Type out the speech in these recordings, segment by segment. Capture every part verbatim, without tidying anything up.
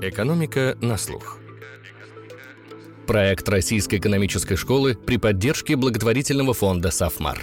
Экономика на слух. Проект Российской экономической школы при поддержке благотворительного фонда «САФМАР».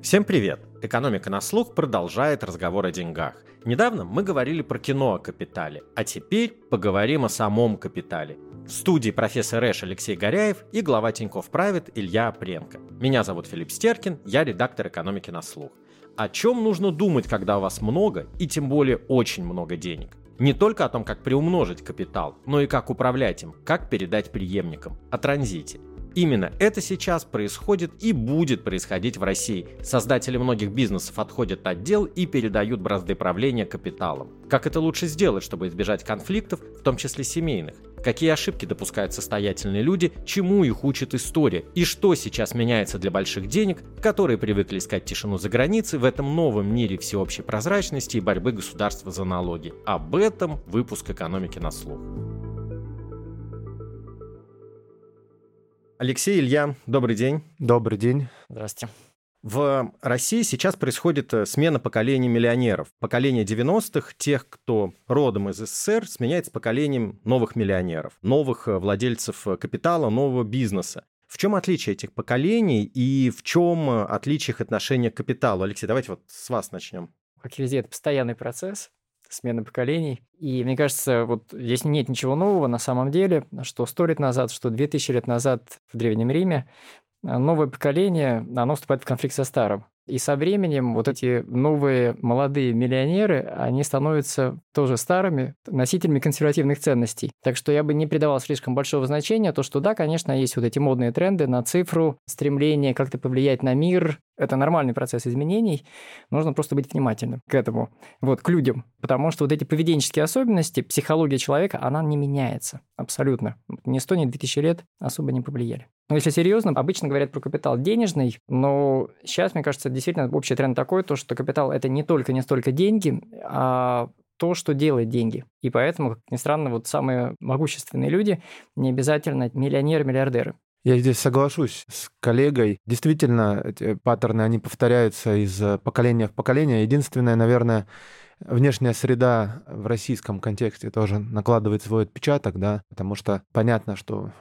Всем привет! «Экономика на слух» продолжает разговор о деньгах. Недавно мы говорили про кино о капитале, а теперь поговорим о самом капитале. В студии профессор РЭШ Алексей Горяев и глава Tinkoff Private Илья Опренко. Меня зовут Филипп Стеркин, я редактор «Экономики на слух». О чем нужно думать, когда у вас много и тем более очень много денег? Не только о том, как приумножить капитал, но и как управлять им, как передать преемникам, о транзите. Именно это сейчас происходит и будет происходить в России. Создатели многих бизнесов отходят от дел и передают бразды правления капиталом. Как это лучше сделать, чтобы избежать конфликтов, в том числе семейных? Какие ошибки допускают состоятельные люди, чему их учит история? И что сейчас меняется для больших денег, которые привыкли искать тишину за границей в этом новом мире всеобщей прозрачности и борьбы государства за налоги? Об этом выпуск «Экономики на слух». Алексей, Илья, добрый день. Добрый день. Здравствуйте. В России сейчас происходит смена поколений миллионеров. Поколение девяностых, тех, кто родом из СССР, сменяется поколением новых миллионеров, новых владельцев капитала, нового бизнеса. В чем отличие этих поколений и в чем отличие их отношения к капиталу? Алексей, давайте вот с вас начнем. Как и везде, это постоянный процесс. Смена поколений. И мне кажется, вот здесь нет ничего нового на самом деле, что сто лет назад, что две тысячи лет назад в Древнем Риме новое поколение, оно вступает в конфликт со старым. И со временем вот эти новые молодые миллионеры, они становятся тоже старыми, носителями консервативных ценностей. Так что я бы не придавал слишком большого значения то, что да, конечно, есть вот эти модные тренды на цифру, стремление как-то повлиять на мир. Это нормальный процесс изменений. Нужно просто быть внимательным к этому, вот, к людям. Потому что вот эти поведенческие особенности, психология человека, она не меняется абсолютно. Ни сто, ни две тысячи лет особо не повлияли. Но если серьезно, обычно говорят про капитал денежный, но сейчас, мне кажется, действительно общий тренд такой, то, что капитал – это не только не столько деньги, а то, что делает деньги. И поэтому, как ни странно, вот самые могущественные люди не обязательно миллионеры-миллиардеры. Я здесь соглашусь с коллегой. Действительно, эти паттерны, они повторяются из поколения в поколение. Единственное, наверное, внешняя среда в российском контексте тоже накладывает свой отпечаток, да, потому что понятно, что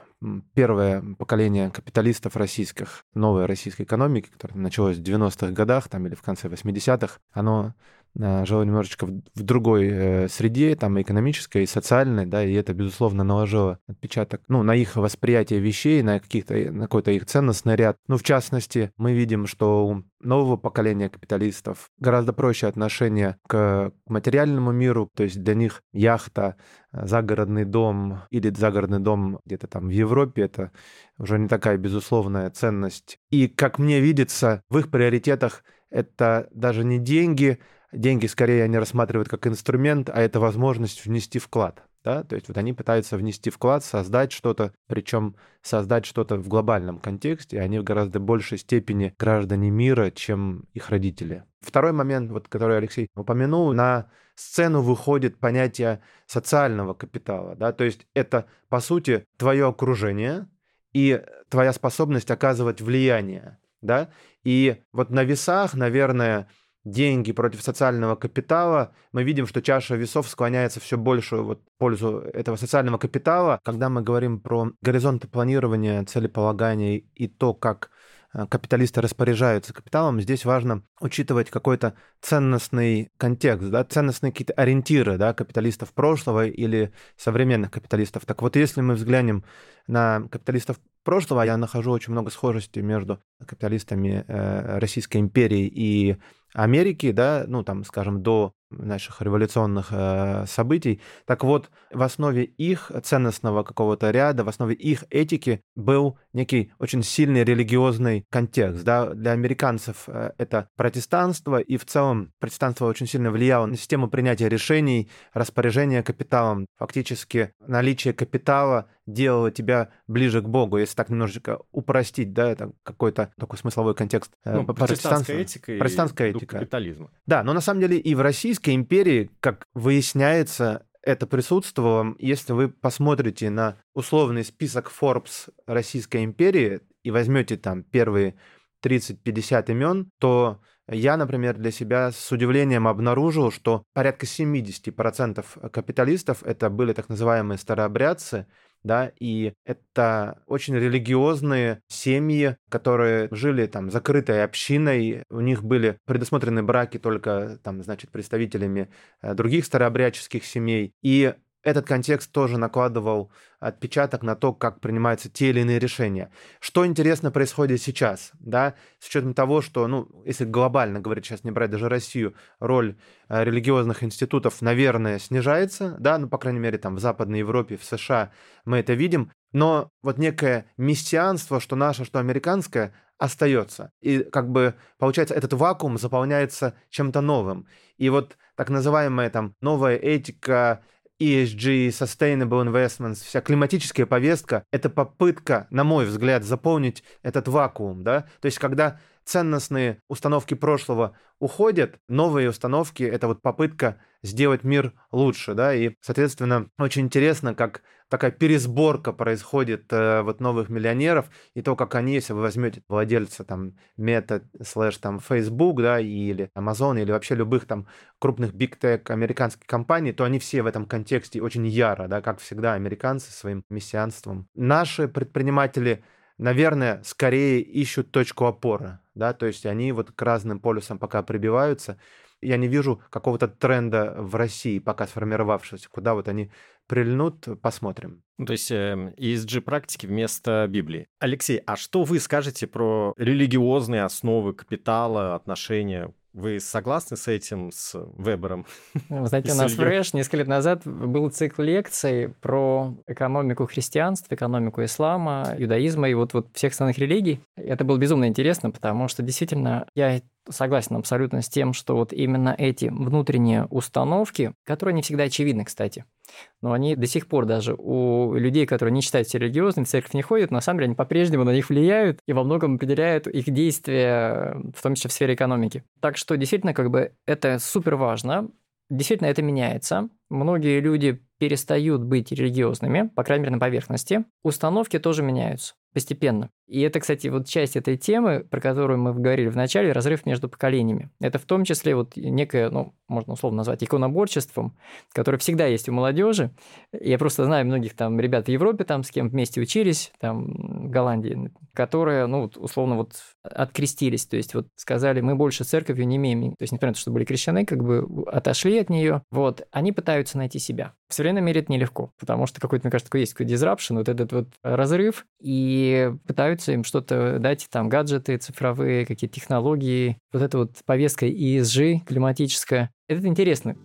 первое поколение капиталистов российских, новой российской экономики, которая началась в девяностых годах там, или в конце восьмидесятых, оно жило немножечко в другой среде, там и экономической, и социальной, да, и это, безусловно, наложило отпечаток, ну, на их восприятие вещей, на, каких-то, на какой-то их ценностный ряд. Ну, в частности, мы видим, что у нового поколения капиталистов гораздо проще отношение к материальному миру, то есть для них яхта, загородный дом или загородный дом где-то там в Европе, это уже не такая безусловная ценность. И, как мне видится, в их приоритетах это даже не деньги, деньги скорее они рассматривают как инструмент, а это возможность внести вклад. Да? То есть вот они пытаются внести вклад, создать что-то, причем создать что-то в глобальном контексте, они в гораздо большей степени граждане мира, чем их родители. Второй момент, вот, который Алексей упомянул, на сцену выходит понятие социального капитала. Да? То есть это, по сути, твое окружение и твоя способность оказывать влияние. Да? И вот на весах, наверное, деньги против социального капитала, мы видим, что чаша весов склоняется все больше вот в пользу этого социального капитала. Когда мы говорим про горизонты планирования, целеполагания и то, как капиталисты распоряжаются капиталом, здесь важно учитывать какой-то ценностный контекст, да, ценностные какие-то ориентиры, да, капиталистов прошлого или современных капиталистов. Так вот, если мы взглянем на капиталистов прошлого, я нахожу очень много схожестей между капиталистами э, Российской империи и Америки, да, ну там, скажем, до наших революционных э, событий. Так вот, в основе их ценностного какого-то ряда, в основе их этики был некий очень сильный религиозный контекст, да, для американцев э, это протестанство, и в целом протестанство очень сильно влияло на систему принятия решений, распоряжения капиталом. Фактически наличие капитала делало тебя ближе к Богу, если так немножечко упростить, да, это какой-то такой смысловой контекст. Ну, протестантская этика протестантская и дух капитализма. Да, но на самом деле и в Российской империи, как выясняется, это присутствовало. Если вы посмотрите на условный список Forbes Российской империи и возьмете там первые тридцать-пятьдесят имен, то Я, например, для себя с удивлением обнаружил, что порядка семьдесят процентов капиталистов это были так называемые старообрядцы, да, и это очень религиозные семьи, которые жили там закрытой общиной, у них были предусмотрены браки только там, значит, представителями других старообрядческих семей, и этот контекст тоже накладывал отпечаток на то, как принимаются те или иные решения. Что интересно происходит сейчас, да, с учетом того, что, ну, если глобально говорить, сейчас не брать даже Россию, роль э, религиозных институтов, наверное, снижается, да, ну, по крайней мере, там, в Западной Европе, в США мы это видим, но вот некое мессианство, что наше, что американское, остается. И как бы, получается, этот вакуум заполняется чем-то новым. И вот так называемая там новая этика, и эс джи, Sustainable Investments, вся климатическая повестка — это попытка, на мой взгляд, заполнить этот вакуум, да? То есть когда ценностные установки прошлого уходят, новые установки — это вот попытка сделать мир лучше, да? И, соответственно, очень интересно, как такая пересборка происходит э, вот новых миллионеров, и то, как они, если вы возьмете владельца там Meta, слэш там Facebook, да, или Amazon, или вообще любых там крупных big tech американских компаний, то они все в этом контексте очень яро, да, как всегда, американцы своим мессианством. Наши предприниматели, наверное, скорее ищут точку опоры, да, то есть они вот к разным полюсам пока прибиваются. Я не вижу какого-то тренда в России, пока сформировавшегося, куда вот они прильнут, посмотрим. Ну, то есть и эс джи-практики вместо Библии. Алексей, а что вы скажете про религиозные основы капитала, отношения? Вы согласны с этим, с Вебером? Вы знаете, у нас в РЭШ несколько лет назад был цикл лекций про экономику христианства, экономику ислама, иудаизма и вот, вот всех остальных религий. Это было безумно интересно, потому что действительно я согласен абсолютно с тем, что вот именно эти внутренние установки, которые не всегда очевидны, кстати, но они до сих пор даже у людей, которые не считаются религиозными, в церковь не ходят, на самом деле они по-прежнему на них влияют и во многом определяют их действия, в том числе в сфере экономики. Так что действительно как бы это супер важно, действительно это меняется. Многие люди перестают быть религиозными, по крайней мере, на поверхности. Установки тоже меняются постепенно. И это, кстати, вот часть этой темы, про которую мы говорили в начале, разрыв между поколениями. Это в том числе вот некое, ну, можно условно назвать иконоборчеством, которое всегда есть у молодежи. Я просто знаю многих там ребят в Европе, там, с кем вместе учились, там, в Голландии, которые, ну, вот, условно, вот открестились, то есть вот сказали, мы больше церковью не имеем. То есть, несмотря на то, что были крещены, как бы отошли от нее. Вот, они пытаются найти себя. В современном мире это нелегко, потому что какой-то, мне кажется, такой есть какой-то дизрапшн, вот этот вот разрыв, и пытаются им что-то дать, там, гаджеты цифровые, какие-то технологии. Вот эта вот повестка и эс джи климатическая. Это интересно.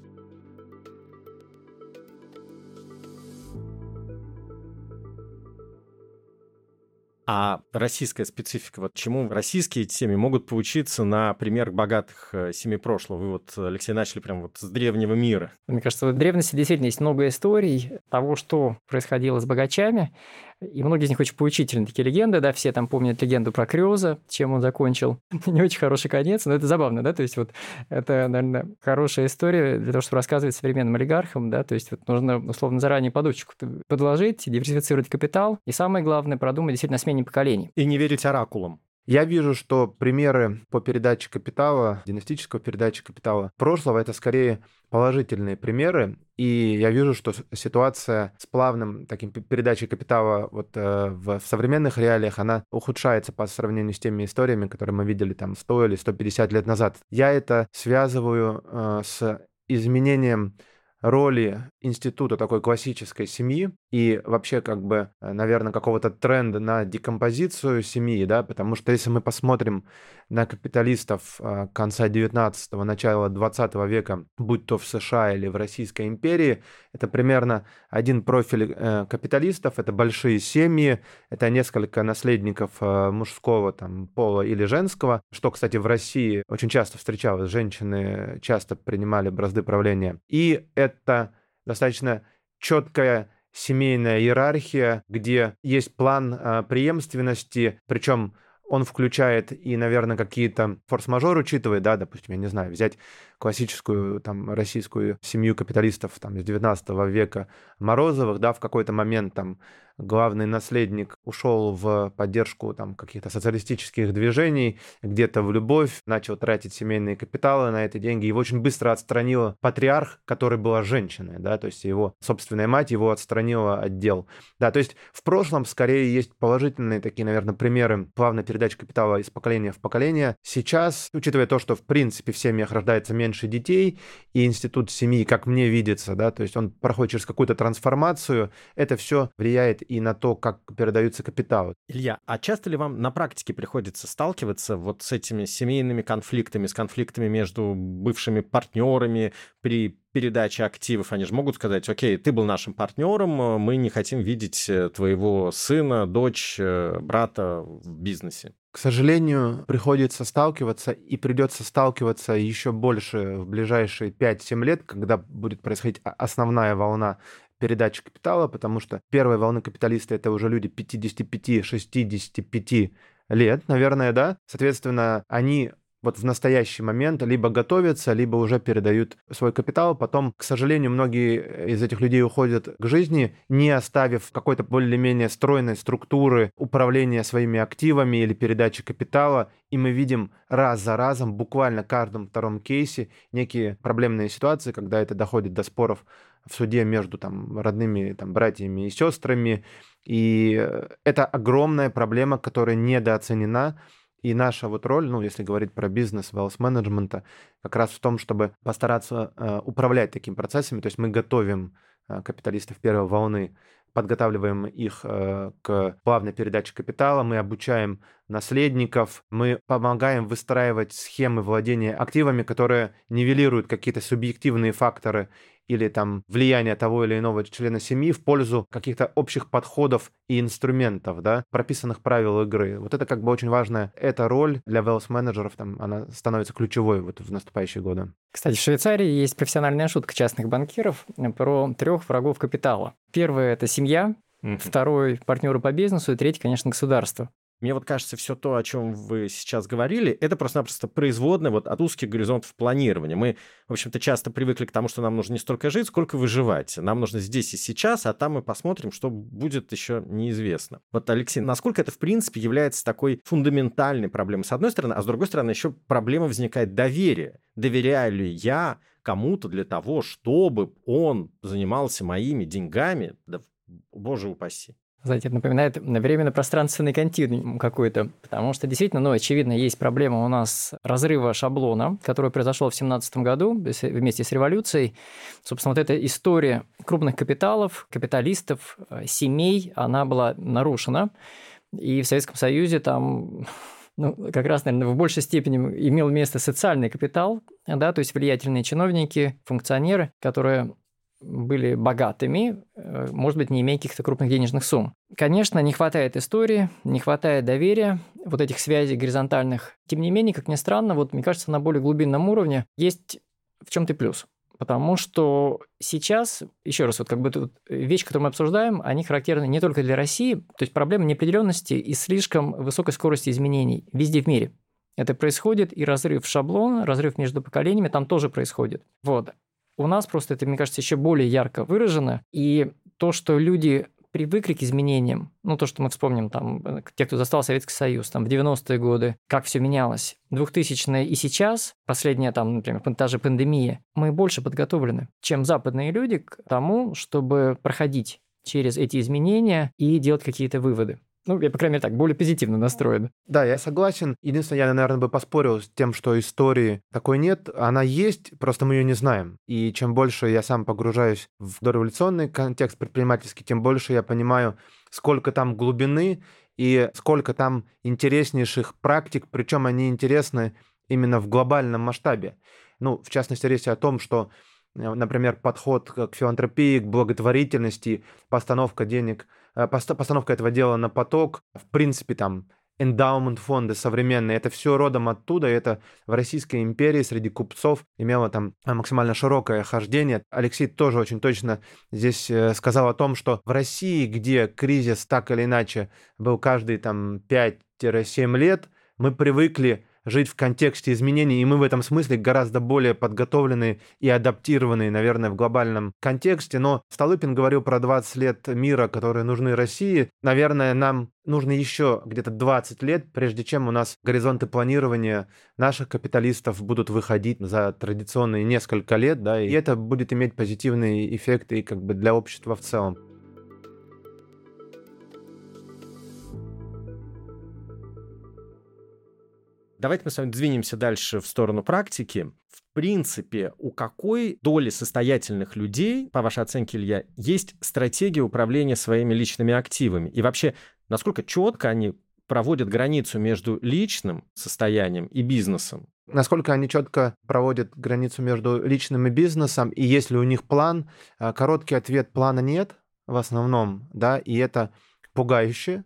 А российская специфика, вот чему российские семьи могут поучиться на примерах богатых семей прошлого? Вы вот, Алексей, начали прям вот с древнего мира. Мне кажется, в древности действительно есть много историй того, что происходило с богачами, и многие из них очень поучительные такие легенды, да, все там помнят легенду про Крёза, чем он закончил. Не очень хороший конец, но это забавно, да, то есть вот это, наверное, хорошая история для того, чтобы рассказывать современным олигархам, да, то есть вот нужно, условно, заранее подушечку подложить, диверсифицировать капитал, и самое главное, продумать действительно смену поколений. И не верить оракулам. Я вижу, что примеры по передаче капитала, династического передачи капитала прошлого, это скорее положительные примеры, и я вижу, что ситуация с плавным таким передачей капитала вот, э, в, в современных реалиях, она ухудшается по сравнению с теми историями, которые мы видели там сто или сто пятьдесят лет назад. Я это связываю э, с изменением роли института такой классической семьи и вообще, как бы, наверное, какого-то тренда на декомпозицию семьи, да, потому что если мы посмотрим на капиталистов конца девятнадцатого, начала двадцатого века, будь то в США или в Российской империи, это примерно один профиль капиталистов, это большие семьи, это несколько наследников мужского там пола или женского, что, кстати, в России очень часто встречалось, женщины часто принимали бразды правления, и это Это достаточно четкая семейная иерархия, где есть план э, преемственности, причем он включает и, наверное, какие-то форс-мажоры учитывает, да, допустим, я не знаю, взять классическую там российскую семью капиталистов там из девятнадцатого века Морозовых, да, в какой-то момент там главный наследник ушел в поддержку там каких-то социалистических движений, где-то в любовь, начал тратить семейные капиталы на эти деньги, его очень быстро отстранила патриарх, который была женщиной, да, то есть его собственная мать его отстранила от дел. Да, то есть в прошлом скорее есть положительные такие, наверное, примеры плавной передачи капитала из поколения в поколение. Сейчас, учитывая то, что в принципе в семьях рождается меньше детей, и институт семьи, как мне видится, да, то есть он проходит через какую-то трансформацию, это все влияет и на то, как передаются капиталы. Илья, а часто ли вам на практике приходится сталкиваться вот с этими семейными конфликтами, с конфликтами между бывшими партнерами при передачи активов? Они же могут сказать: окей, ты был нашим партнером, мы не хотим видеть твоего сына, дочь, брата в бизнесе. К сожалению, приходится сталкиваться, и придется сталкиваться еще больше в ближайшие пять-семь лет, когда будет происходить основная волна передачи капитала, потому что первая волна капиталиста — это уже люди пятьдесят пять - шестьдесят пять лет, наверное, да. Соответственно, они вот в настоящий момент либо готовятся, либо уже передают свой капитал. Потом, к сожалению, многие из этих людей уходят к жизни, не оставив какой-то более-менее стройной структуры управления своими активами или передачи капитала. И мы видим раз за разом, буквально в каждом втором кейсе, некие проблемные ситуации, когда это доходит до споров в суде между там родными там братьями и сестрами. И это огромная проблема, которая недооценена. И наша вот роль, ну, если говорить про бизнес, wealth-менеджмента, как раз в том, чтобы постараться э, управлять такими процессами. То есть мы готовим э, капиталистов первой волны, подготавливаем их э, к плавной передаче капитала, мы обучаем наследников, мы помогаем выстраивать схемы владения активами, которые нивелируют какие-то субъективные факторы или там влияние того или иного члена семьи в пользу каких-то общих подходов и инструментов, да, прописанных правил игры. Вот это как бы очень важная эта роль для wealth-менеджеров, там она становится ключевой вот в наступающие годы. Кстати, в Швейцарии есть профессиональная шутка частных банкиров про трех врагов капитала. Первый — это семья, mm-hmm. второй — партнеры по бизнесу, и третий, конечно, государство. Мне вот кажется, все то, о чем вы сейчас говорили, это просто-напросто производное вот от узких горизонтов планирования. Мы, в общем-то, часто привыкли к тому, что нам нужно не столько жить, сколько выживать. Нам нужно здесь и сейчас, а там мы посмотрим, что будет еще неизвестно. Вот, Алексей, насколько это, в принципе, является такой фундаментальной проблемой, с одной стороны, а с другой стороны, еще проблема возникает доверия. Доверяю ли я кому-то для того, чтобы он занимался моими деньгами? Да, боже упаси. Знаете, это напоминает временно-пространственный континуум какой-то, потому что действительно, ну, очевидно, есть проблема у нас разрыва шаблона, который произошел в семнадцатом году вместе с революцией. Собственно, вот эта история крупных капиталов, капиталистов, семей, она была нарушена, и в Советском Союзе там... Ну, как раз, наверное, в большей степени имел место социальный капитал, да, то есть влиятельные чиновники, функционеры, которые были богатыми, может быть, не имея каких-то крупных денежных сумм. Конечно, не хватает истории, не хватает доверия, вот этих связей горизонтальных. Тем не менее, как ни странно, вот, мне кажется, на более глубинном уровне есть в чем-то и плюс. Потому что сейчас, еще раз, вот как бы тут вещи, которые мы обсуждаем, они характерны не только для России, то есть проблема неопределенности и слишком высокой скорости изменений везде в мире. Это происходит, и разрыв шаблона, разрыв между поколениями там тоже происходит. Вот. У нас просто это, мне кажется, еще более ярко выражено. И то, что люди привыкли к изменениям, ну, то, что мы вспомним, там, те, кто застал Советский Союз, там, в девяностые годы, как все менялось, двухтысячные и сейчас, последняя, там, например, та же пандемия, мы больше подготовлены, чем западные люди к тому, чтобы проходить через эти изменения и делать какие-то выводы. Ну, я, по крайней мере, так, более позитивно настроен. Да, я согласен. Единственное, я, наверное, бы поспорил с тем, что истории такой нет. Она есть, просто мы ее не знаем. И чем больше я сам погружаюсь в дореволюционный контекст предпринимательский, тем больше я понимаю, сколько там глубины и сколько там интереснейших практик, причем они интересны именно в глобальном масштабе. Ну, в частности, речь о том, что, например, подход к филантропии, к благотворительности, постановка денег, постановка этого дела на поток, в принципе, там, эндаумент-фонды современные, это все родом оттуда, и это в Российской империи среди купцов имело там максимально широкое хождение. Алексей тоже очень точно здесь сказал о том, что в России, где кризис так или иначе был каждые там пять пять-семь лет мы привыкли жить в контексте изменений, и мы в этом смысле гораздо более подготовлены и адаптированы, наверное, в глобальном контексте. Но Столыпин говорил про двадцать лет мира, которые нужны России. Наверное, нам нужно еще где-то двадцать лет, прежде чем у нас горизонты планирования наших капиталистов будут выходить за традиционные несколько лет, да, и это будет иметь позитивные эффекты как бы для общества в целом. Давайте мы с вами двинемся дальше в сторону практики. В принципе, у какой доли состоятельных людей, по вашей оценке, Илья, есть стратегия управления своими личными активами? И вообще, насколько четко они проводят границу между личным состоянием и бизнесом? Насколько они четко проводят границу между личным и бизнесом, и есть ли у них план? Короткий ответ: плана нет в основном, да, и это пугающе.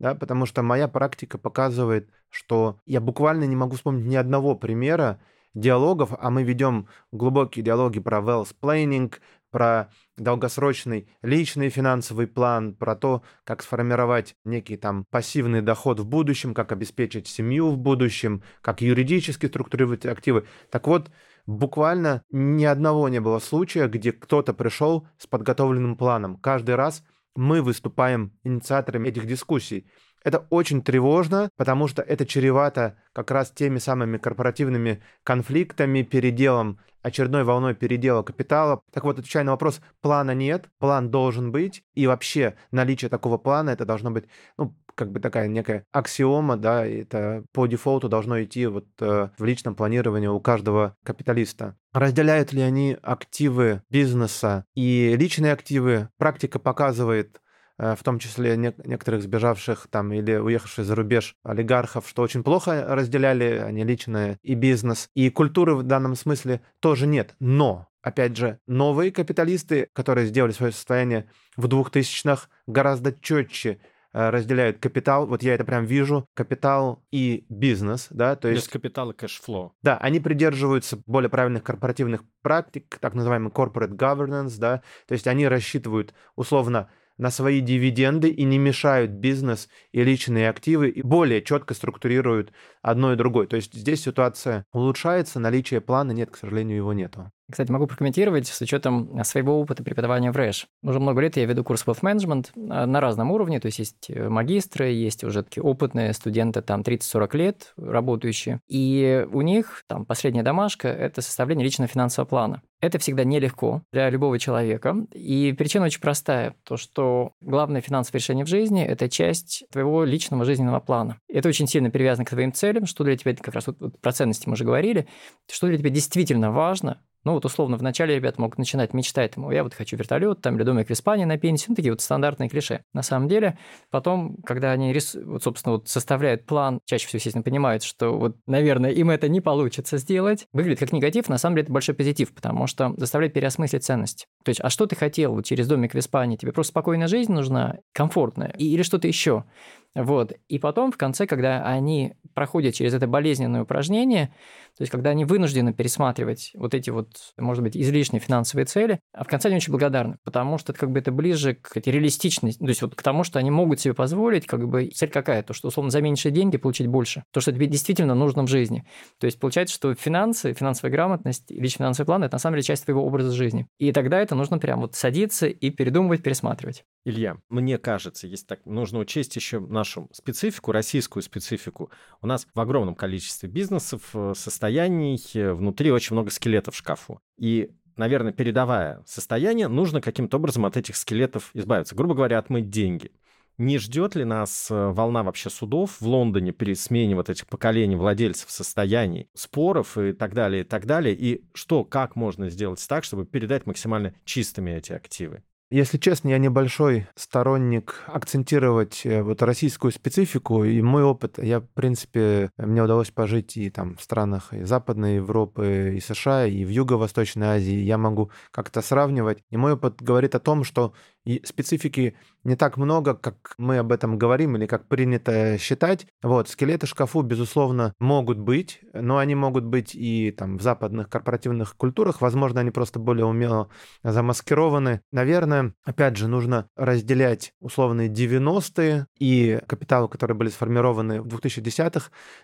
Да, потому что моя практика показывает, что я буквально не могу вспомнить ни одного примера диалогов, а мы ведем глубокие диалоги про wealth-planning, про долгосрочный личный финансовый план, про то, как сформировать некий там пассивный доход в будущем, как обеспечить семью в будущем, как юридически структурировать активы. Так вот, буквально ни одного не было случая, где кто-то пришел с подготовленным планом. Каждый раз мы выступаем инициаторами этих дискуссий. Это очень тревожно, потому что это чревато как раз теми самыми корпоративными конфликтами, переделом, очередной волной передела капитала. Так вот, отвечая на вопрос, плана нет, план должен быть, и вообще наличие такого плана, это должно быть, ну, как бы такая некая аксиома, да, это по дефолту должно идти вот э, в личном планировании у каждого капиталиста. Разделяют ли они активы бизнеса и личные активы? Практика показывает, э, в том числе не- некоторых сбежавших там или уехавших за рубеж олигархов, что очень плохо разделяли они личное и бизнес. И культуры в данном смысле тоже нет. Но, опять же, новые капиталисты, которые сделали свое состояние в двухтысячных, гораздо четче разделяют капитал, вот я это прям вижу, капитал и бизнес, да, то есть... Без капитала кэшфлоу. Да, они придерживаются более правильных корпоративных практик, так называемый corporate governance, да, то есть они рассчитывают условно на свои дивиденды и не мешают бизнес и личные активы, и более четко структурируют одно и другое. То есть здесь ситуация улучшается, наличие плана нет, к сожалению, его нету. Кстати, могу прокомментировать с учетом своего опыта преподавания в РЭШ. Уже много лет я веду курс Wealth Management на разном уровне, то есть есть магистры, есть уже такие опытные студенты, там тридцать-сорок лет работающие, и у них там последняя домашка – это составление личного финансового плана. Это всегда нелегко для любого человека, и причина очень простая, то что главное финансовое решение в жизни – это часть твоего личного жизненного плана. Это очень сильно привязано к твоим целям, что для тебя, как раз вот про ценности мы уже говорили, что для тебя действительно важно. Ну вот условно вначале ребят могут начинать мечтать, мол, я вот хочу вертолет, там, или домик в Испании на пенсии, ну такие вот стандартные клише. На самом деле потом, когда они рис... вот, собственно, вот составляют план, чаще всего, естественно, понимают, что вот, наверное, им это не получится сделать, выглядит как негатив, на самом деле это большой позитив, потому что заставляет переосмыслить ценности. То есть, а что ты хотел вот через домик в Испании? Тебе просто спокойная жизнь нужна, комфортная, или что-то еще? Вот. И потом в конце, когда они проходят через это болезненное упражнение, то есть когда они вынуждены пересматривать вот эти вот, может быть, излишние финансовые цели, а в конце они очень благодарны, потому что это как бы это ближе к реалистичности, то есть вот к тому, что они могут себе позволить, как бы цель какая? То, что условно за меньшие деньги получить больше, то, что тебе действительно нужно в жизни. То есть получается, что финансы, финансовая грамотность, личный финансовый план – это на самом деле часть твоего образа жизни. И тогда это нужно прям вот садиться и передумывать, пересматривать. Илья, мне кажется, если так, нужно учесть еще нашу специфику, российскую специфику. У нас в огромном количестве бизнесов, состояний, внутри очень много скелетов в шкафу. И, наверное, передавая состояние, нужно каким-то образом от этих скелетов избавиться. Грубо говоря, отмыть деньги. Не ждет ли нас волна вообще судов в Лондоне при смене вот этих поколений владельцев состояний, споров и так далее, и так далее? И что, как можно сделать так, чтобы передать максимально чистыми эти активы? Если честно, я небольшой сторонник акцентировать вот российскую специфику, и мой опыт, я, в принципе, мне удалось пожить и там в странах и Западной Европы, и США, и в Юго-Восточной Азии, я могу как-то сравнивать, и мой опыт говорит о том, что и специфики не так много, как мы об этом говорим или как принято считать. Вот, скелеты в шкафу, безусловно, могут быть, но они могут быть и там в западных корпоративных культурах, возможно, они просто более умело замаскированы. Наверное, опять же, нужно разделять условные девяностые и капиталы, которые были сформированы в двухтысячных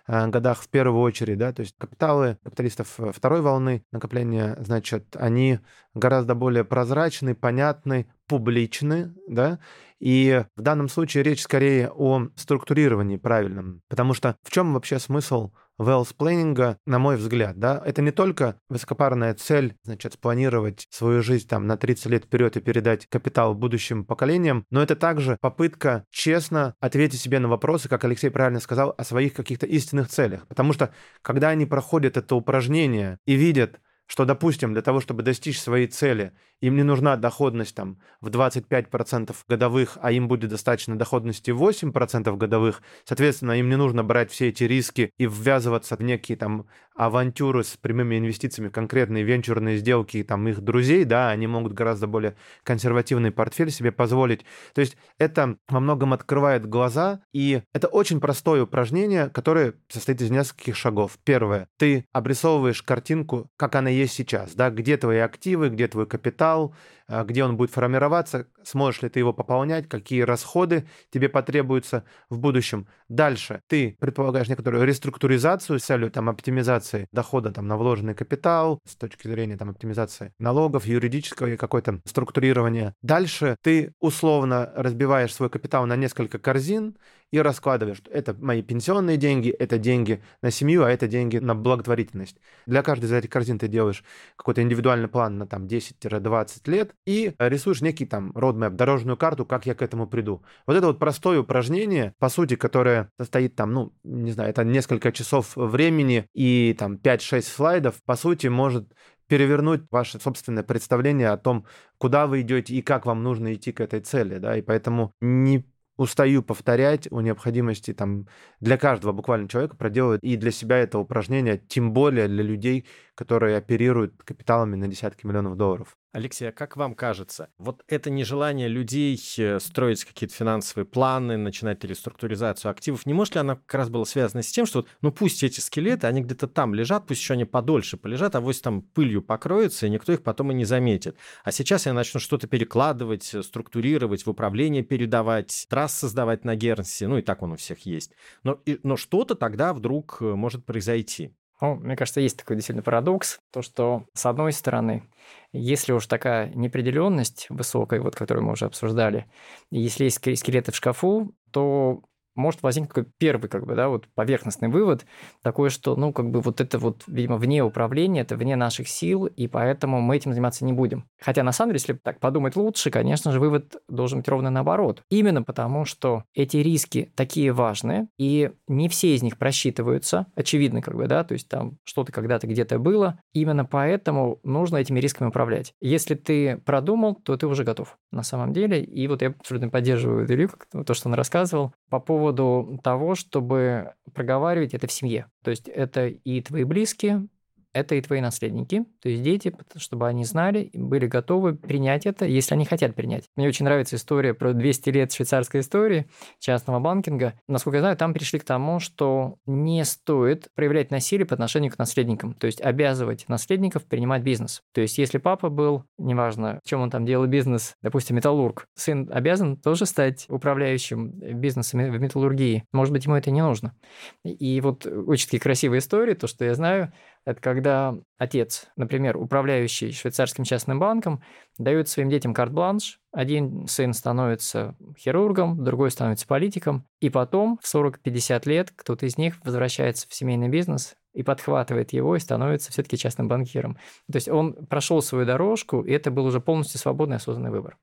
годах в первую очередь, да, то есть капиталы капиталистов второй волны накопления, значит, они гораздо более прозрачны, понятны, публичны, да, и в данном случае речь скорее о структурировании правильном, потому что в чем вообще смысл wealth planning, на мой взгляд, да, это не только высокопарная цель, значит, спланировать свою жизнь там на тридцать лет вперед и передать капитал будущим поколениям, но это также попытка честно ответить себе на вопросы, как Алексей правильно сказал, о своих каких-то истинных целях, потому что когда они проходят это упражнение и видят, что, допустим, для того, чтобы достичь своей цели, им не нужна доходность там, в двадцать пять процентов годовых, а им будет достаточно доходности восемь процентов годовых, соответственно, им не нужно брать все эти риски и ввязываться в некие там авантюры с прямыми инвестициями, конкретные венчурные сделки там, их друзей, да, они могут гораздо более консервативный портфель себе позволить. То есть это во многом открывает глаза, и это очень простое упражнение, которое состоит из нескольких шагов. Первое, ты обрисовываешь картинку, как она есть сейчас, да, где твои активы, где твой капитал, где он будет формироваться, сможешь ли ты его пополнять, какие расходы тебе потребуются в будущем. Дальше ты предполагаешь некоторую реструктуризацию с целью там, оптимизации дохода там, на вложенный капитал, с точки зрения там, оптимизации налогов, юридического и какое-то структурирование. Дальше ты условно разбиваешь свой капитал на несколько корзин и раскладываешь. Это мои пенсионные деньги, это деньги на семью, а это деньги на благотворительность. Для каждой из этих корзин ты делаешь какой-то индивидуальный план на там, десять-двадцать лет, и рисуешь некий там roadmap, дорожную карту, как я к этому приду. Вот это вот простое упражнение, по сути, которое состоит там, ну, не знаю, это несколько часов времени и там пять-шесть слайдов, по сути, может перевернуть ваше собственное представление о том, куда вы идете и как вам нужно идти к этой цели, да, и поэтому не устаю повторять о необходимости там для каждого буквально человека проделывать и для себя это упражнение, тем более для людей, которые оперируют капиталами на десятки миллионов долларов. Алексей, а как вам кажется, вот это нежелание людей строить какие-то финансовые планы, начинать реструктуризацию активов, не может ли она как раз была связана с тем, что вот, ну пусть эти скелеты, они где-то там лежат, пусть еще они подольше полежат, авось там пылью покроются, и никто их потом и не заметит. А сейчас я начну что-то перекладывать, структурировать, в управление передавать, трасс создавать на Гернси, ну и так он у всех есть. Но, и, но что-то тогда вдруг может произойти. Ну, мне кажется, есть такой действительно парадокс, то, что, с одной стороны, если уж такая неопределенность высокая, вот, которую мы уже обсуждали, если есть скелеты в шкафу, то может возникнуть первый, как бы, да, вот поверхностный вывод, такой, что, ну, как бы, вот это вот, видимо, вне управления, это вне наших сил, и поэтому мы этим заниматься не будем. Хотя, на самом деле, если так подумать лучше, конечно же, вывод должен быть ровно наоборот. Именно потому, что эти риски такие важные, и не все из них просчитываются, очевидно, как бы, да, то есть там что-то когда-то где-то было, именно поэтому нужно этими рисками управлять. Если ты продумал, то ты уже готов, на самом деле, и вот я абсолютно поддерживаю Илью, то, что он рассказывал, по поводу По поводу того, чтобы проговаривать это в семье. То есть это и твои близкие, это и твои наследники, то есть дети, чтобы они знали, были готовы принять это, если они хотят принять. Мне очень нравится история про двести лет швейцарской истории частного банкинга. Насколько я знаю, там пришли к тому, что не стоит проявлять насилие по отношению к наследникам, то есть обязывать наследников принимать бизнес. То есть если папа был, неважно, в чем он там делал бизнес, допустим, металлург, сын обязан тоже стать управляющим бизнесом в металлургии. Может быть, ему это не нужно. И вот очень такие красивые истории, то, что я знаю, это когда отец, например, управляющий швейцарским частным банком, дает своим детям карт-бланш. Один сын становится хирургом, другой становится политиком. И потом в сорок-пятьдесят лет кто-то из них возвращается в семейный бизнес и подхватывает его и становится все-таки частным банкиром. То есть он прошел свою дорожку, и это был уже полностью свободный, осознанный выбор.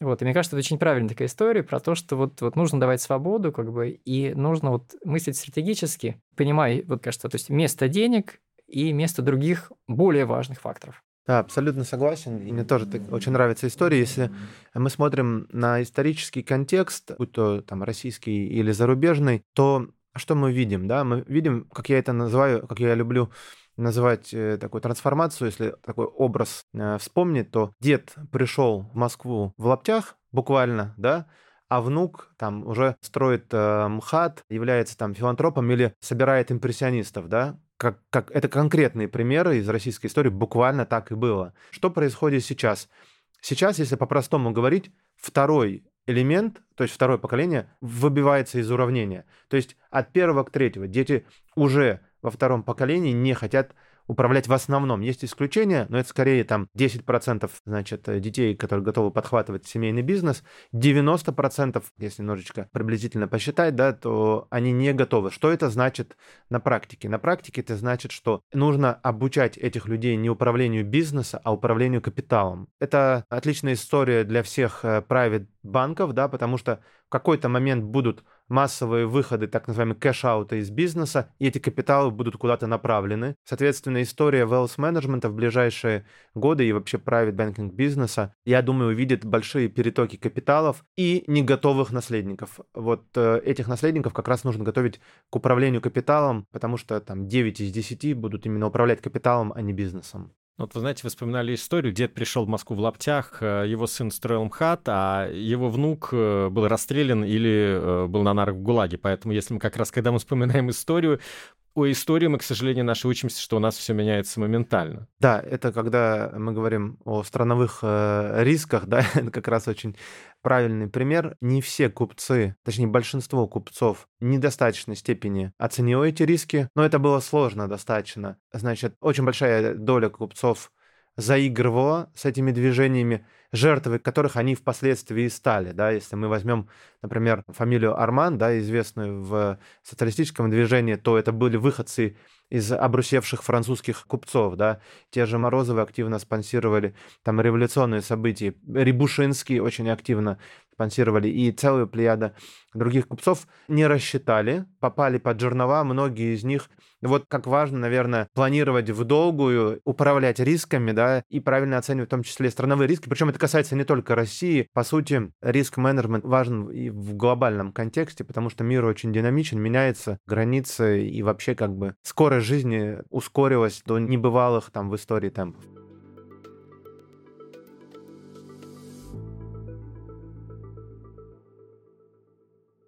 Вот. И мне кажется, это очень правильная такая история про то, что вот, вот нужно давать свободу, как бы, и нужно вот мыслить стратегически, понимая, вот, кажется, то есть место денег и место других более важных факторов. Да, абсолютно согласен. И мне тоже так, очень нравится история. Если мы смотрим на исторический контекст, будь то там российский или зарубежный, то что мы видим? Да? Мы видим, как я это называю, как я люблю называть такую трансформацию, если такой образ вспомнить, то дед пришел в Москву в лаптях, буквально, да, а внук там уже строит э, МХАТ, является там филантропом или собирает импрессионистов, да. Как, как, это конкретные примеры из российской истории, буквально так и было. Что происходит сейчас? Сейчас, если по-простому говорить, второй элемент, то есть второе поколение, выбивается из уравнения. То есть от первого к третьего дети уже во втором поколении не хотят управлять в основном. Есть исключения, но это скорее там десять процентов, значит, детей, которые готовы подхватывать семейный бизнес, девяносто процентов, если немножечко приблизительно посчитать, да, то они не готовы. Что это значит на практике? На практике это значит, что нужно обучать этих людей не управлению бизнеса, а управлению капиталом. Это отличная история для всех private банков, да, потому что в какой-то момент будут массовые выходы, так называемые кэш-ауты из бизнеса, и эти капиталы будут куда-то направлены. Соответственно, история wealth management в ближайшие годы и вообще private banking бизнеса, я думаю, увидит большие перетоки капиталов и неготовых наследников. Вот э, этих наследников как раз нужно готовить к управлению капиталом, потому что там девять из десяти будут именно управлять капиталом, а не бизнесом. Вот вы знаете, вы вспоминали историю, дед пришел в Москву в лаптях, его сын строил МХАТ, а его внук был расстрелян или был на нарах в ГУЛАГе. Поэтому если мы как раз, когда мы вспоминаем историю, о истории мы, к сожалению, наши учимся, что у нас все меняется моментально. Да, это когда мы говорим о страновых э, рисках, да, это как раз очень правильный пример. Не все купцы, точнее большинство купцов в недостаточной степени оценило эти риски, но это было сложно достаточно. Значит, очень большая доля купцов заигрывала с этими движениями, жертвы которых они впоследствии стали. Да? Если мы возьмем, например, фамилию Арман, да, известную в социалистическом движении, то это были выходцы из обрусевших французских купцов. Да? Те же Морозовы активно спонсировали там, революционные события. Рябушинский очень активно спонсировали. И целая плеяда других купцов не рассчитали, попали под жернова. Многие из них... Вот как важно, наверное, планировать в долгую, управлять рисками, да, и правильно оценивать в том числе и страновые риски. Причем это касается не только России. По сути, риск-менеджмент важен и в глобальном контексте, потому что мир очень динамичен, меняется границы, и вообще как бы скорость жизни ускорилась до небывалых там в истории темпов.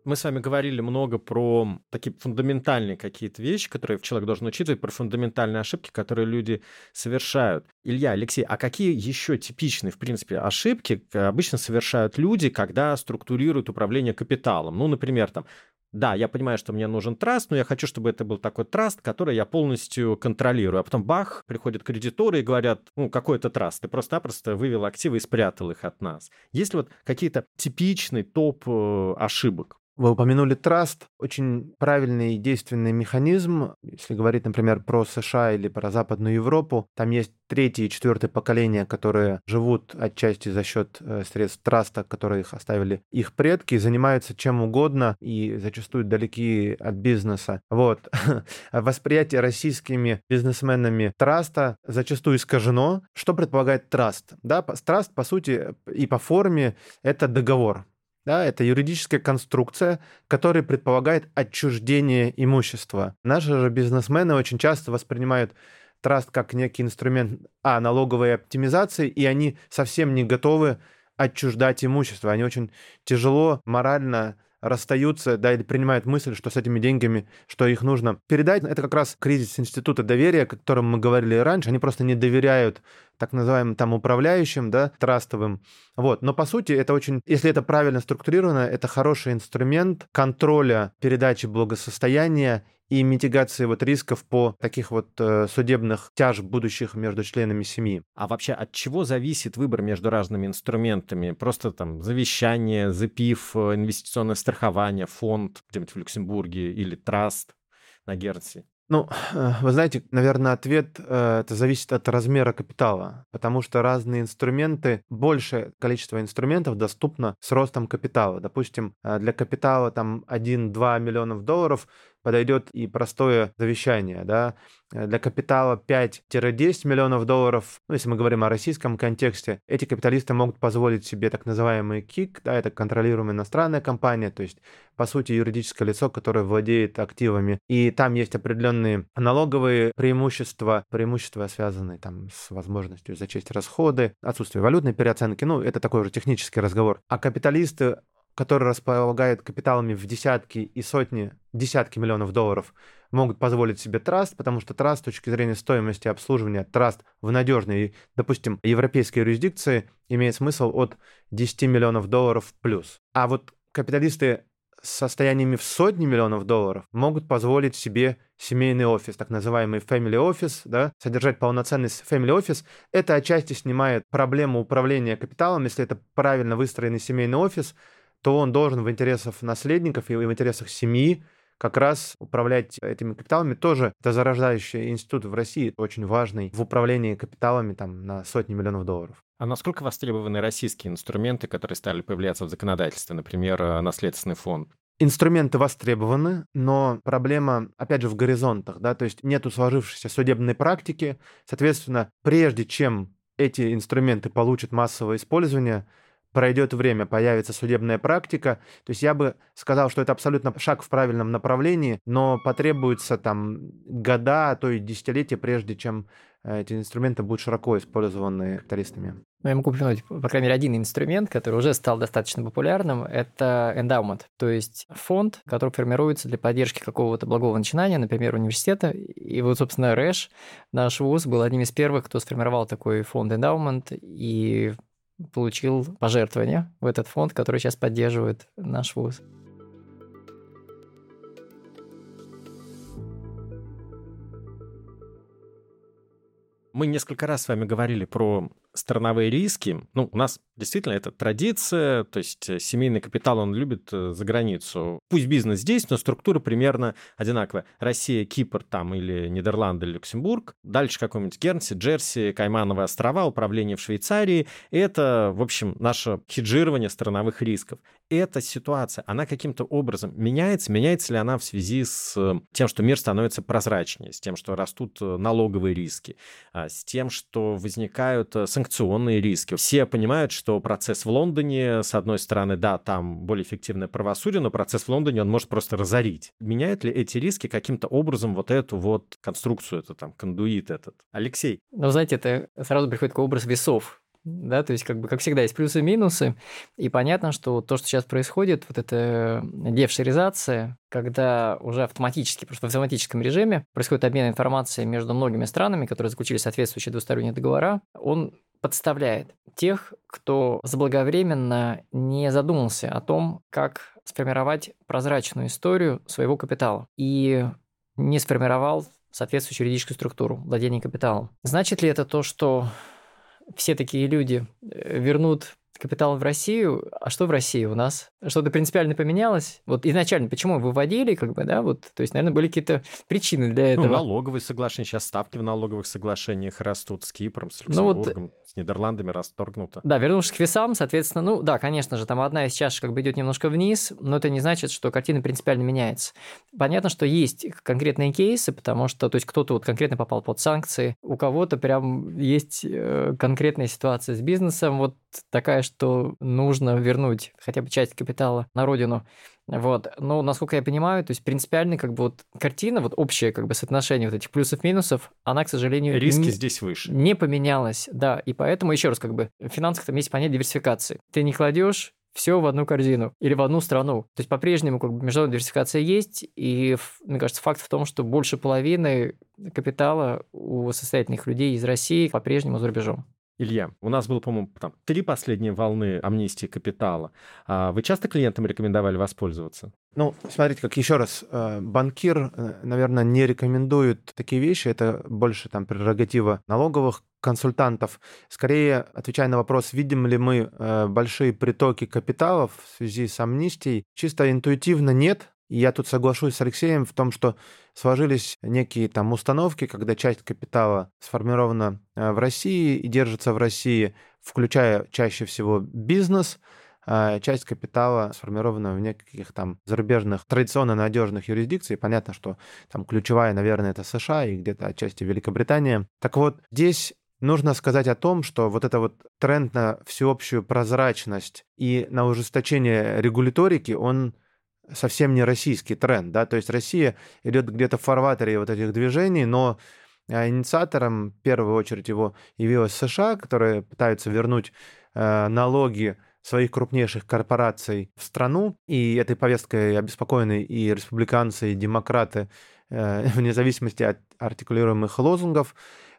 Мы с вами говорили много про такие фундаментальные какие-то вещи, которые человек должен учитывать, про фундаментальные ошибки, которые люди совершают. Илья, Алексей, а какие еще типичные, в принципе, ошибки обычно совершают люди, когда структурируют управление капиталом? Ну, например, там, да, я понимаю, что мне нужен траст, но я хочу, чтобы это был такой траст, который я полностью контролирую. А потом, бах, приходят кредиторы и говорят, ну, какой это траст? Ты просто-напросто вывел активы и спрятал их от нас. Есть ли вот какие-то типичные топ ошибок? Вы упомянули траст, очень правильный и действенный механизм. Если говорить, например, про США или про Западную Европу, там есть третье и четвертое поколение, которые живут отчасти за счет средств траста, которые их оставили их предки, занимаются чем угодно и зачастую далеки от бизнеса. Вот. Восприятие российскими бизнесменами траста зачастую искажено. Что предполагает траст? Да, траст, по сути, и по форме это договор. Да, это юридическая конструкция, которая предполагает отчуждение имущества. Наши же бизнесмены очень часто воспринимают траст как некий инструмент а, налоговой оптимизации, и они совсем не готовы отчуждать имущество. Они очень тяжело морально расстаются, да, или принимают мысль, что с этими деньгами, что их нужно передать. Это как раз кризис института доверия, о котором мы говорили раньше. Они просто не доверяют так называемым там управляющим, да, трастовым. Вот. Но по сути это очень, если это правильно структурировано, это хороший инструмент контроля передачи благосостояния и митигации вот рисков по таких вот э, судебных тяж будущих между членами семьи. А вообще от чего зависит выбор между разными инструментами? Просто там завещание, ЗПИФ, инвестиционное страхование, фонд где-нибудь в Люксембурге или траст на Гернси? Ну, вы знаете, наверное, ответ э, это зависит от размера капитала, потому что разные инструменты, большее количество инструментов доступно с ростом капитала. Допустим, для капитала там один-два миллионов долларов подойдет и простое завещание, да, для капитала пять-десять миллионов долларов, ну, если мы говорим о российском контексте, эти капиталисты могут позволить себе так называемый КИК, да, это контролируемая иностранная компания, то есть, по сути, юридическое лицо, которое владеет активами. И там есть определенные налоговые преимущества, преимущества, связанные там с возможностью зачесть расходы, отсутствие валютной переоценки, ну, это такой уже технический разговор. А капиталисты, которые располагают капиталами в десятки и сотни, десятки миллионов долларов, могут позволить себе траст, потому что траст с точки зрения стоимости обслуживания, траст в надежной, допустим, европейской юрисдикции имеет смысл от десяти миллионов долларов плюс. А вот капиталисты с состояниями в сотни миллионов долларов могут позволить себе семейный офис, так называемый family office, да, содержать полноценность family office. Это отчасти снимает проблему управления капиталом. Если это правильно выстроенный семейный офис, то он должен в интересах наследников и в интересах семьи как раз управлять этими капиталами. Тоже это зарождающий институт в России, очень важный в управлении капиталами там, на сотни миллионов долларов. А насколько востребованы российские инструменты, которые стали появляться в законодательстве, например, наследственный фонд? Инструменты востребованы, но проблема, опять же, в горизонтах, да, то есть нету сложившейся судебной практики, соответственно, прежде чем эти инструменты получат массовое использование, пройдет время, появится судебная практика. То есть я бы сказал, что это абсолютно шаг в правильном направлении, но потребуется там года, а то и десятилетия, прежде чем эти инструменты будут широко использованы капиталистами. Ну, я могу упомянуть, по крайней мере, один инструмент, который уже стал достаточно популярным, это эндаумент, то есть фонд, который формируется для поддержки какого-то благого начинания, например, университета. И вот, собственно, РЭШ, наш вуз, был одним из первых, кто сформировал такой фонд эндаумент и получил пожертвования в этот фонд, который сейчас поддерживает наш вуз. Мы несколько раз с вами говорили про страновые риски. Ну, у нас действительно это традиция, то есть семейный капитал, он любит за границу. Пусть бизнес здесь, но структура примерно одинаковая. Россия, Кипр там или Нидерланды, или Люксембург. Дальше какой-нибудь Гернси, Джерси, Каймановы острова, управление в Швейцарии. Это, в общем, наше хеджирование страновых рисков. Эта ситуация, она каким-то образом меняется? Меняется ли она в связи с тем, что мир становится прозрачнее, с тем, что растут налоговые риски, с тем, что возникают санкционные риски. Все понимают, что процесс в Лондоне, с одной стороны, да, там более эффективное правосудие, но процесс в Лондоне, он может просто разорить. Меняют ли эти риски каким-то образом вот эту вот конструкцию, это там кондуит этот? Алексей? Ну, знаете, это сразу приходит такой образ весов. Да, то есть, как бы, как всегда, есть плюсы и минусы, и понятно, что то, что сейчас происходит, вот эта девшеризация, когда уже автоматически, просто в автоматическом режиме происходит обмен информацией между многими странами, которые заключили соответствующие двусторонние договора, он подставляет тех, кто заблаговременно не задумался о том, как сформировать прозрачную историю своего капитала и не сформировал соответствующую юридическую структуру владения капиталом. Значит ли это то, что все такие люди вернут капитал в Россию? А что в России у нас? Что-то принципиально поменялось? Вот изначально почему выводили, как бы, да, вот, то есть, наверное, были какие-то причины для этого. Ну, налоговые соглашения, сейчас ставки в налоговых соглашениях растут с Кипром, с Люксембургом, ну, вот, с Нидерландами расторгнуто. Да, вернувшись к весам, соответственно, ну, да, конечно же, там одна из чаш как бы идет немножко вниз, но это не значит, что картина принципиально меняется. Понятно, что есть конкретные кейсы, потому что, то есть, кто-то вот конкретно попал под санкции, у кого-то прям есть конкретная ситуация с бизнесом, вот такая, что нужно вернуть хотя бы часть капитала на родину. Вот. Но, насколько я понимаю, то есть принципиально как бы вот картина, вот общее как бы соотношение вот этих плюсов-минусов, она, к сожалению, риски не, здесь выше. Не поменялась, да. И поэтому, еще раз, как бы в финансах там есть понятие диверсификации. Ты не кладешь все в одну корзину или в одну страну. То есть по-прежнему как бы международная диверсификация есть, и, мне кажется, факт в том, что больше половины капитала у состоятельных людей из России по-прежнему за рубежом. Илья, у нас было, по-моему, там, три последние волны амнистии капитала. Вы часто клиентам рекомендовали воспользоваться? Ну, смотрите, как еще раз, банкир, наверное, не рекомендует такие вещи. Это больше там прерогатива налоговых консультантов. Скорее, отвечая на вопрос, видим ли мы большие притоки капиталов в связи с амнистией, чисто интуитивно нет. И я тут соглашусь с Алексеем в том, что сложились некие там установки, когда часть капитала сформирована в России и держится в России, включая чаще всего бизнес, часть капитала, сформированного в неких там зарубежных, традиционно надежных юрисдикций. Понятно, что там ключевая, наверное, это США и где-то отчасти Великобритания. Так вот, здесь нужно сказать о том, что вот этот вот тренд на всеобщую прозрачность и на ужесточение регуляторики, он совсем не российский тренд, да, то есть Россия идет где-то в фарватере вот этих движений, но инициатором в первую очередь его явилась США, которые пытаются вернуть э, налоги своих крупнейших корпораций в страну, и этой повесткой обеспокоены и республиканцы, и демократы, э, вне зависимости от артикулируемых лозунгов.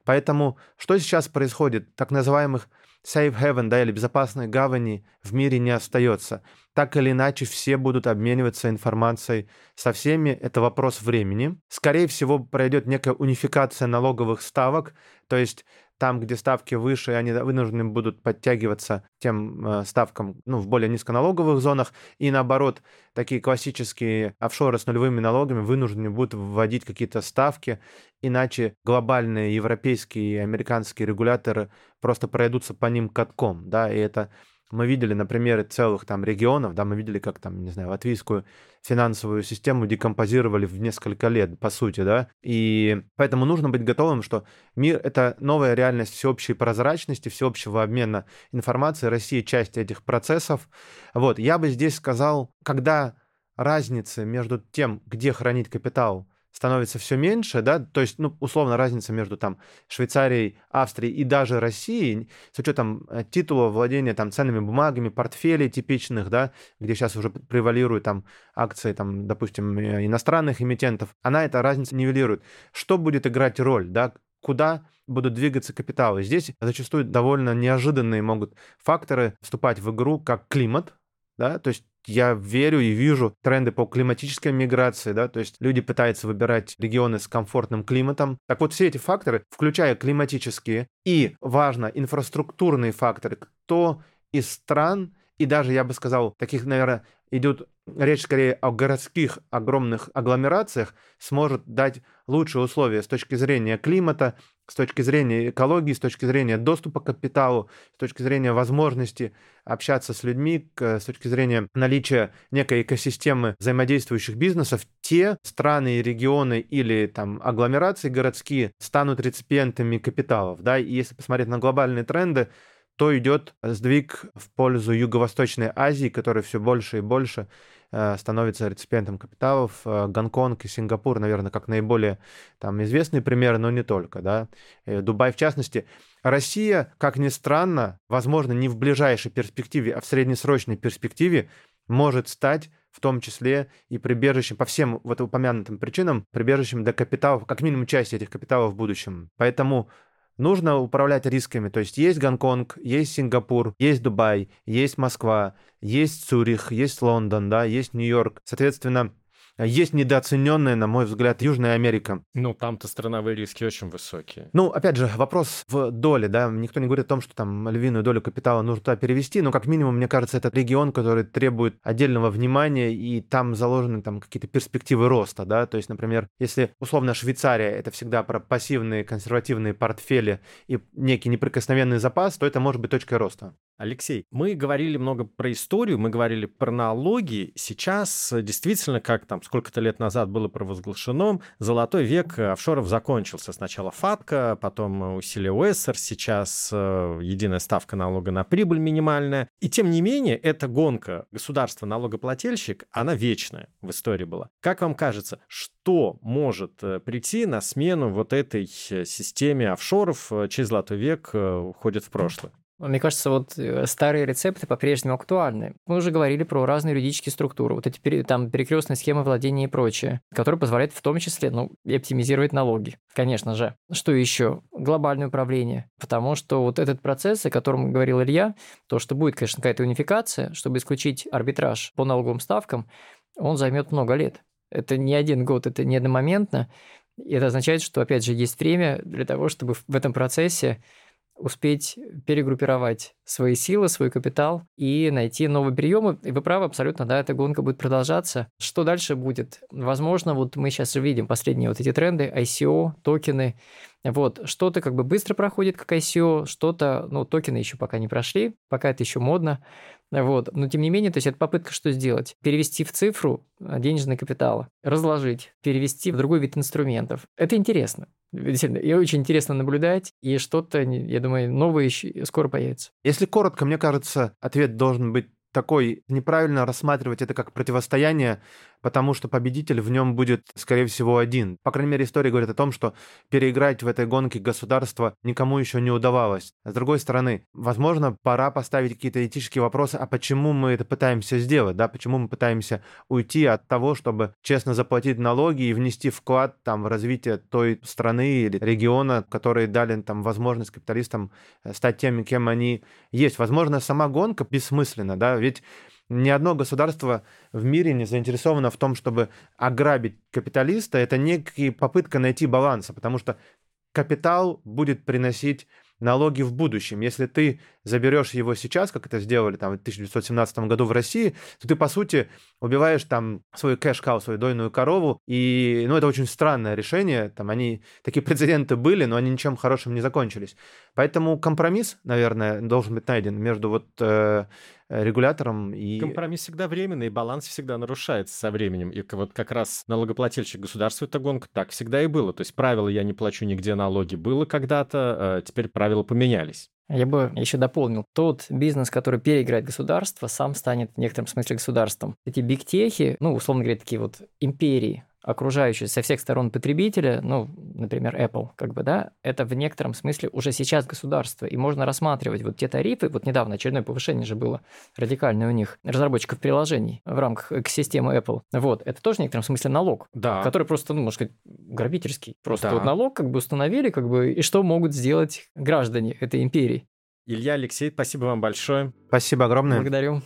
Поэтому что сейчас происходит? Так называемых safe haven, да, или безопасной гавани в мире не остается. Так или иначе, все будут обмениваться информацией со всеми. Это вопрос времени. Скорее всего, пройдет некая унификация налоговых ставок, то есть там, где ставки выше, они вынуждены будут подтягиваться тем ставкам, ну, в более низконалоговых зонах, и наоборот, такие классические офшоры с нулевыми налогами вынуждены будут вводить какие-то ставки, иначе глобальные европейские и американские регуляторы просто пройдутся по ним катком, да, и это мы видели на примере целых там регионов, да, мы видели, как там, не знаю, латвийскую финансовую систему декомпозировали в несколько лет, по сути, да, и поэтому нужно быть готовым, что мир — это новая реальность всеобщей прозрачности, всеобщего обмена информацией, Россия — часть этих процессов. Вот, я бы здесь сказал, когда разница между тем, где хранить капитал, становится все меньше, да, то есть, ну, условно, разница между там Швейцарией, Австрией и даже Россией, с учетом титула владения там ценными бумагами, портфелей типичных, да, где сейчас уже превалируют там акции, там, допустим, иностранных эмитентов, она эта разница нивелирует. Что будет играть роль, да, куда будут двигаться капиталы? Здесь зачастую довольно неожиданные могут факторы вступать в игру, как климат, да, то есть я верю и вижу тренды по климатической миграции, да, то есть люди пытаются выбирать регионы с комфортным климатом. Так вот, все эти факторы, включая климатические и, важно, инфраструктурные факторы, кто из стран, и даже, я бы сказал, таких, наверное, идет речь скорее о городских огромных агломерациях, сможет дать лучшие условия с точки зрения климата, с точки зрения экологии, с точки зрения доступа к капиталу, с точки зрения возможности общаться с людьми, с точки зрения наличия некой экосистемы взаимодействующих бизнесов, те страны и регионы или там агломерации городские станут реципиентами капиталов, да, и если посмотреть на глобальные тренды, то идет сдвиг в пользу Юго-Восточной Азии, которая все больше и больше становится реципиентом капиталов. Гонконг и Сингапур, наверное, как наиболее там известные примеры, но не только, да. Дубай, в частности. Россия, как ни странно, возможно, не в ближайшей перспективе, а в среднесрочной перспективе может стать в том числе и прибежищем, по всем вот упомянутым причинам, прибежищем до капиталов, как минимум части этих капиталов в будущем. Поэтому нужно управлять рисками, то есть есть Гонконг, есть Сингапур, есть Дубай, есть Москва, есть Цюрих, есть Лондон, да, есть Нью-Йорк. Соответственно, есть недооцененная, на мой взгляд, Южная Америка. Ну, там-то страновые риски очень высокие. Ну, опять же, вопрос в доле, да, никто не говорит о том, что там львиную долю капитала нужно туда перевести, но как минимум, мне кажется, это регион, который требует отдельного внимания, и там заложены там какие-то перспективы роста, да, то есть, например, если, условно, Швейцария — это всегда про пассивные консервативные портфели и некий неприкосновенный запас, то это может быть точкой роста. Алексей, мы говорили много про историю, мы говорили про налоги. Сейчас действительно, как там сколько-то лет назад было провозглашено, золотой век офшоров закончился. Сначала ФАТКа, потом усилие ОСР, сейчас единая ставка налога на прибыль минимальная. И тем не менее, эта гонка государство-налогоплательщик, она вечная в истории была. Как вам кажется, что может прийти на смену вот этой системе офшоров, чей золотой век уходит в прошлое? Мне кажется, вот старые рецепты по-прежнему актуальны. Мы уже говорили про разные юридические структуры, вот эти там перекрестные схемы владения и прочее, которые позволяют в том числе, ну, и оптимизировать налоги, конечно же. Что еще? Глобальное управление. Потому что вот этот процесс, о котором говорил Илья, то, что будет, конечно, какая-то унификация, чтобы исключить арбитраж по налоговым ставкам, он займет много лет. Это не один год, это не одномоментно. И это означает, что, опять же, есть время для того, чтобы в этом процессе успеть перегруппировать свои силы, свой капитал и найти новые приемы. И вы правы, абсолютно, да, эта гонка будет продолжаться. Что дальше будет? Возможно, вот мы сейчас видим последние вот эти тренды, ай си о, токены. Вот, что-то как бы быстро проходит, как ай си о, что-то, ну, токены еще пока не прошли, пока это еще модно. Вот. Но тем не менее, то есть это попытка что сделать? Перевести в цифру денежный капитал, разложить, перевести в другой вид инструментов. Это интересно. Действительно, и очень интересно наблюдать, и что-то, я думаю, новое скоро появится. Если коротко, мне кажется, ответ должен быть такой: неправильно рассматривать это как противостояние, потому что победитель в нем будет, скорее всего, один. По крайней мере, история говорит о том, что переиграть в этой гонке государства никому еще не удавалось. С другой стороны, возможно, пора поставить какие-то этические вопросы, а почему мы это пытаемся сделать, да, почему мы пытаемся уйти от того, чтобы честно заплатить налоги и внести вклад там, в развитие той страны или региона, которые дали там, возможность капиталистам стать теми, кем они есть. Возможно, сама гонка бессмысленна, да, ведь ни одно государство в мире не заинтересовано в том, чтобы ограбить капиталиста. Это некая попытка найти баланс, потому что капитал будет приносить налоги в будущем. Если ты заберешь его сейчас, как это сделали там, в тысяча девятьсот семнадцатом году в России, то ты, по сути, убиваешь там свою кэш-кау, свою дойную корову. И ну, это очень странное решение. Там они, такие прецеденты были, но они ничем хорошим не закончились. Поэтому компромисс, наверное, должен быть найден между вот, э, регулятором и... Компромисс всегда временный, и баланс всегда нарушается со временем. И вот как раз налогоплательщик государства эту гонку так всегда и было. То есть правило «я не плачу нигде налоги» было когда-то, э, теперь правило правила поменялись. Я бы еще дополнил. Тот бизнес, который переиграет государство, сам станет в некотором смысле государством. Эти бигтехи, ну, условно говоря, такие вот империи, окружающие со всех сторон потребителя, ну, например, Apple, как бы, да, это в некотором смысле уже сейчас государство. И можно рассматривать вот те тарифы, вот недавно очередное повышение же было радикальное у них, разработчиков приложений в рамках экосистемы Apple. Вот, это тоже в некотором смысле налог, да, который просто, ну, можно сказать, грабительский. Просто да. вот налог как бы установили, как бы, и что могут сделать граждане этой империи. Илья, Алексей, спасибо вам большое. Спасибо огромное. Благодарю.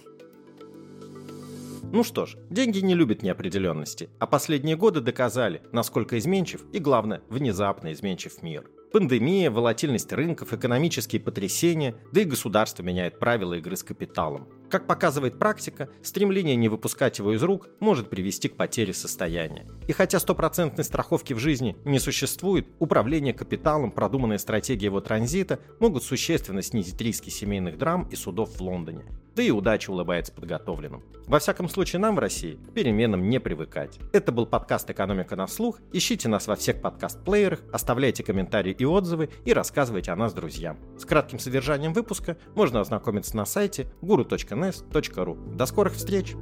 Ну что ж, деньги не любят неопределенности, а последние годы доказали, насколько изменчив и, главное, внезапно изменчив мир. Пандемия, волатильность рынков, экономические потрясения, да и государство меняет правила игры с капиталом. Как показывает практика, стремление не выпускать его из рук может привести к потере состояния. И хотя стопроцентной страховки в жизни не существует, управление капиталом, продуманная стратегия его транзита могут существенно снизить риски семейных драм и судов в Лондоне. Да и удача улыбается подготовленным. Во всяком случае, нам в России переменам не привыкать. Это был подкаст «Экономика на слух». Ищите нас во всех подкаст-плеерах, оставляйте комментарии и отзывы и рассказывайте о нас друзьям. С кратким содержанием выпуска можно ознакомиться на сайте guru точка эн эс точка ру. До скорых встреч!